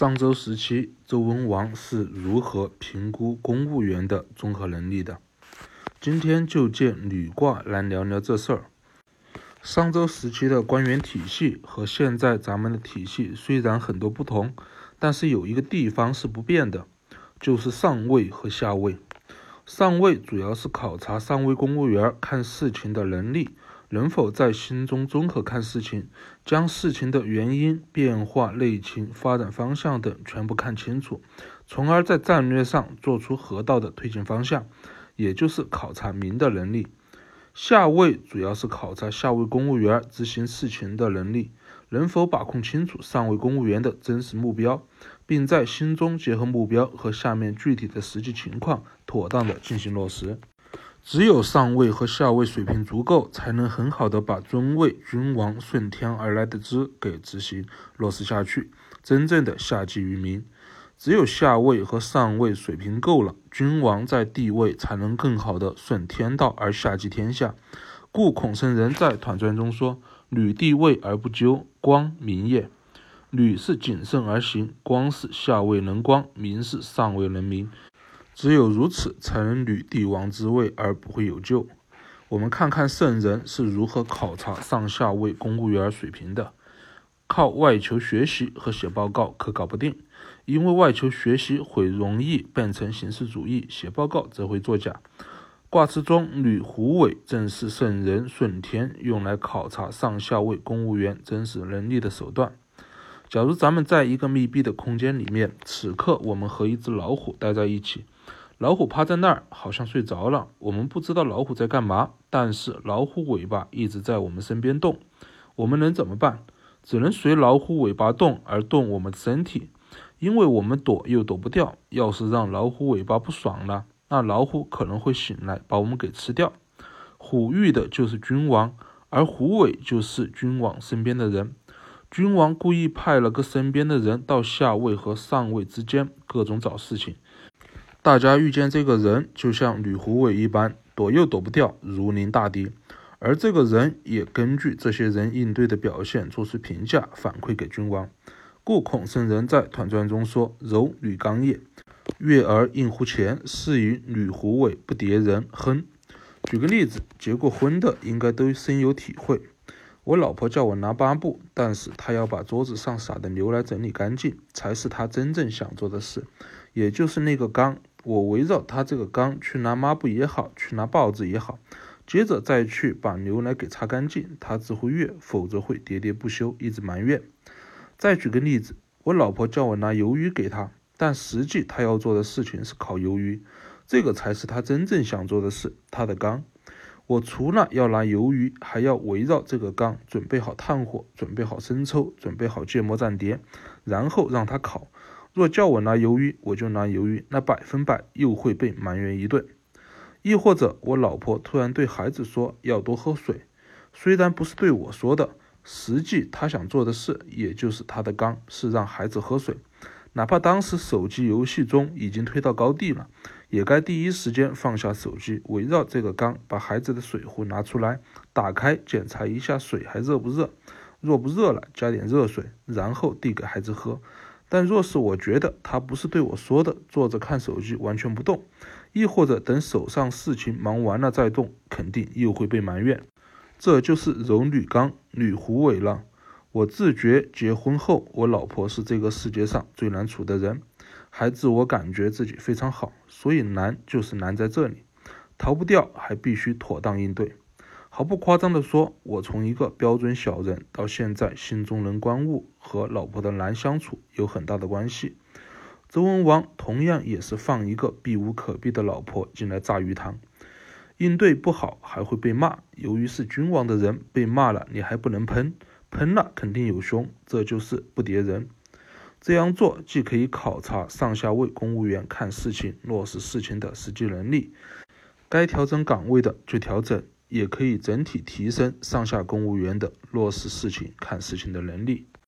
商周时期，周文王是如何评估公务员的综合能力的？今天就借履卦来聊聊这事儿。商周时期的官员体系和现在咱们的体系虽然很多不同，但是有一个地方是不变的，就是上位和下位。上位主要是考察上位公务员看事情的能力，能否在心中综合看事情，将事情的原因、变化、内情、发展方向等全部看清楚，从而在战略上做出合道的推进方向，也就是考察民的能力。下位主要是考察下位公务员执行事情的能力，能否把控清楚上位公务员的真实目标，并在心中结合目标和下面具体的实际情况，妥当的进行落实。只有上位和下位水平足够，才能很好的把尊位君王顺天而来的之给执行落实下去，真正的下济于民。只有下位和上位水平够了，君王在地位才能更好的顺天道而下济天下。故孔圣人在《团传》中说：“履地位而不究，光明也。”履是谨慎而行，光是下位能光，明是上位能明。只有如此，才能履帝王之位而不会有咎。我们看看圣人是如何考察上下位公务员水平的。靠外求学习和写报告可搞不定，因为外求学习会容易变成形式主义，写报告则会作假。卦辞中履虎尾正是圣人顺天用来考察上下位公务员真实能力的手段。假如咱们在一个密闭的空间里面，此刻我们和一只老虎待在一起，老虎趴在那儿好像睡着了，我们不知道老虎在干嘛，但是老虎尾巴一直在我们身边动，我们能怎么办？只能随老虎尾巴动而动我们的身体，因为我们躲又躲不掉，要是让老虎尾巴不爽了，那老虎可能会醒来把我们给吃掉。虎喻的就是君王，而虎尾就是君王身边的人。君王故意派了个身边的人到下位和上位之间各种找事情，大家遇见这个人就像履虎尾一般，躲又躲不掉，如临大敌。而这个人也根据这些人应对的表现做出评价，反馈给君王。故孔圣人在《团传》中说：“柔履刚也，悦而应乎前，是以履虎尾不迭人亨。”举个例子，结过婚的应该都深有体会。我老婆叫我拿抹布，但是她要把桌子上洒的牛奶整理干净，才是她真正想做的事，也就是那个缸。我围绕她这个缸去拿抹布也好，去拿报纸也好，接着再去把牛奶给擦干净，她只会越，否则会喋喋不休，一直埋怨。再举个例子，我老婆叫我拿鱿鱼给她，但实际她要做的事情是烤鱿鱼，这个才是她真正想做的事，她的缸。我除了要拿鱿鱼，还要围绕这个缸准备好炭火，准备好生抽，准备好芥末蘸碟，然后让它烤。若叫我拿鱿鱼，我就拿鱿鱼，那100%又会被埋怨一顿。亦或者我老婆突然对孩子说要多喝水，虽然不是对我说的，实际她想做的事，也就是她的缸是让孩子喝水。哪怕当时手机游戏中已经推到高地了，也该第一时间放下手机，围绕这个缸把孩子的水壶拿出来，打开检查一下水还热不热，若不热了加点热水，然后递给孩子喝。但若是我觉得他不是对我说的，坐着看手机完全不动，亦或者等手上事情忙完了再动，肯定又会被埋怨。这就是柔履刚，履虎尾了。我自觉结婚后，我老婆是这个世界上最难处的人，还自我感觉自己非常好，所以难就是难在这里，逃不掉，还必须妥当应对。毫不夸张地说，我从一个标准小人到现在心中能观物，和老婆的难相处有很大的关系。周文王同样也是放一个避无可避的老婆进来炸鱼塘，应对不好还会被骂，由于是君王的人，被骂了你还不能喷，喷了肯定有凶，这就是不迭人。这样做既可以考察上下位公务员看事情落实事情的实际能力，该调整岗位的就调整，也可以整体提升上下公务员的落实事情看事情的能力。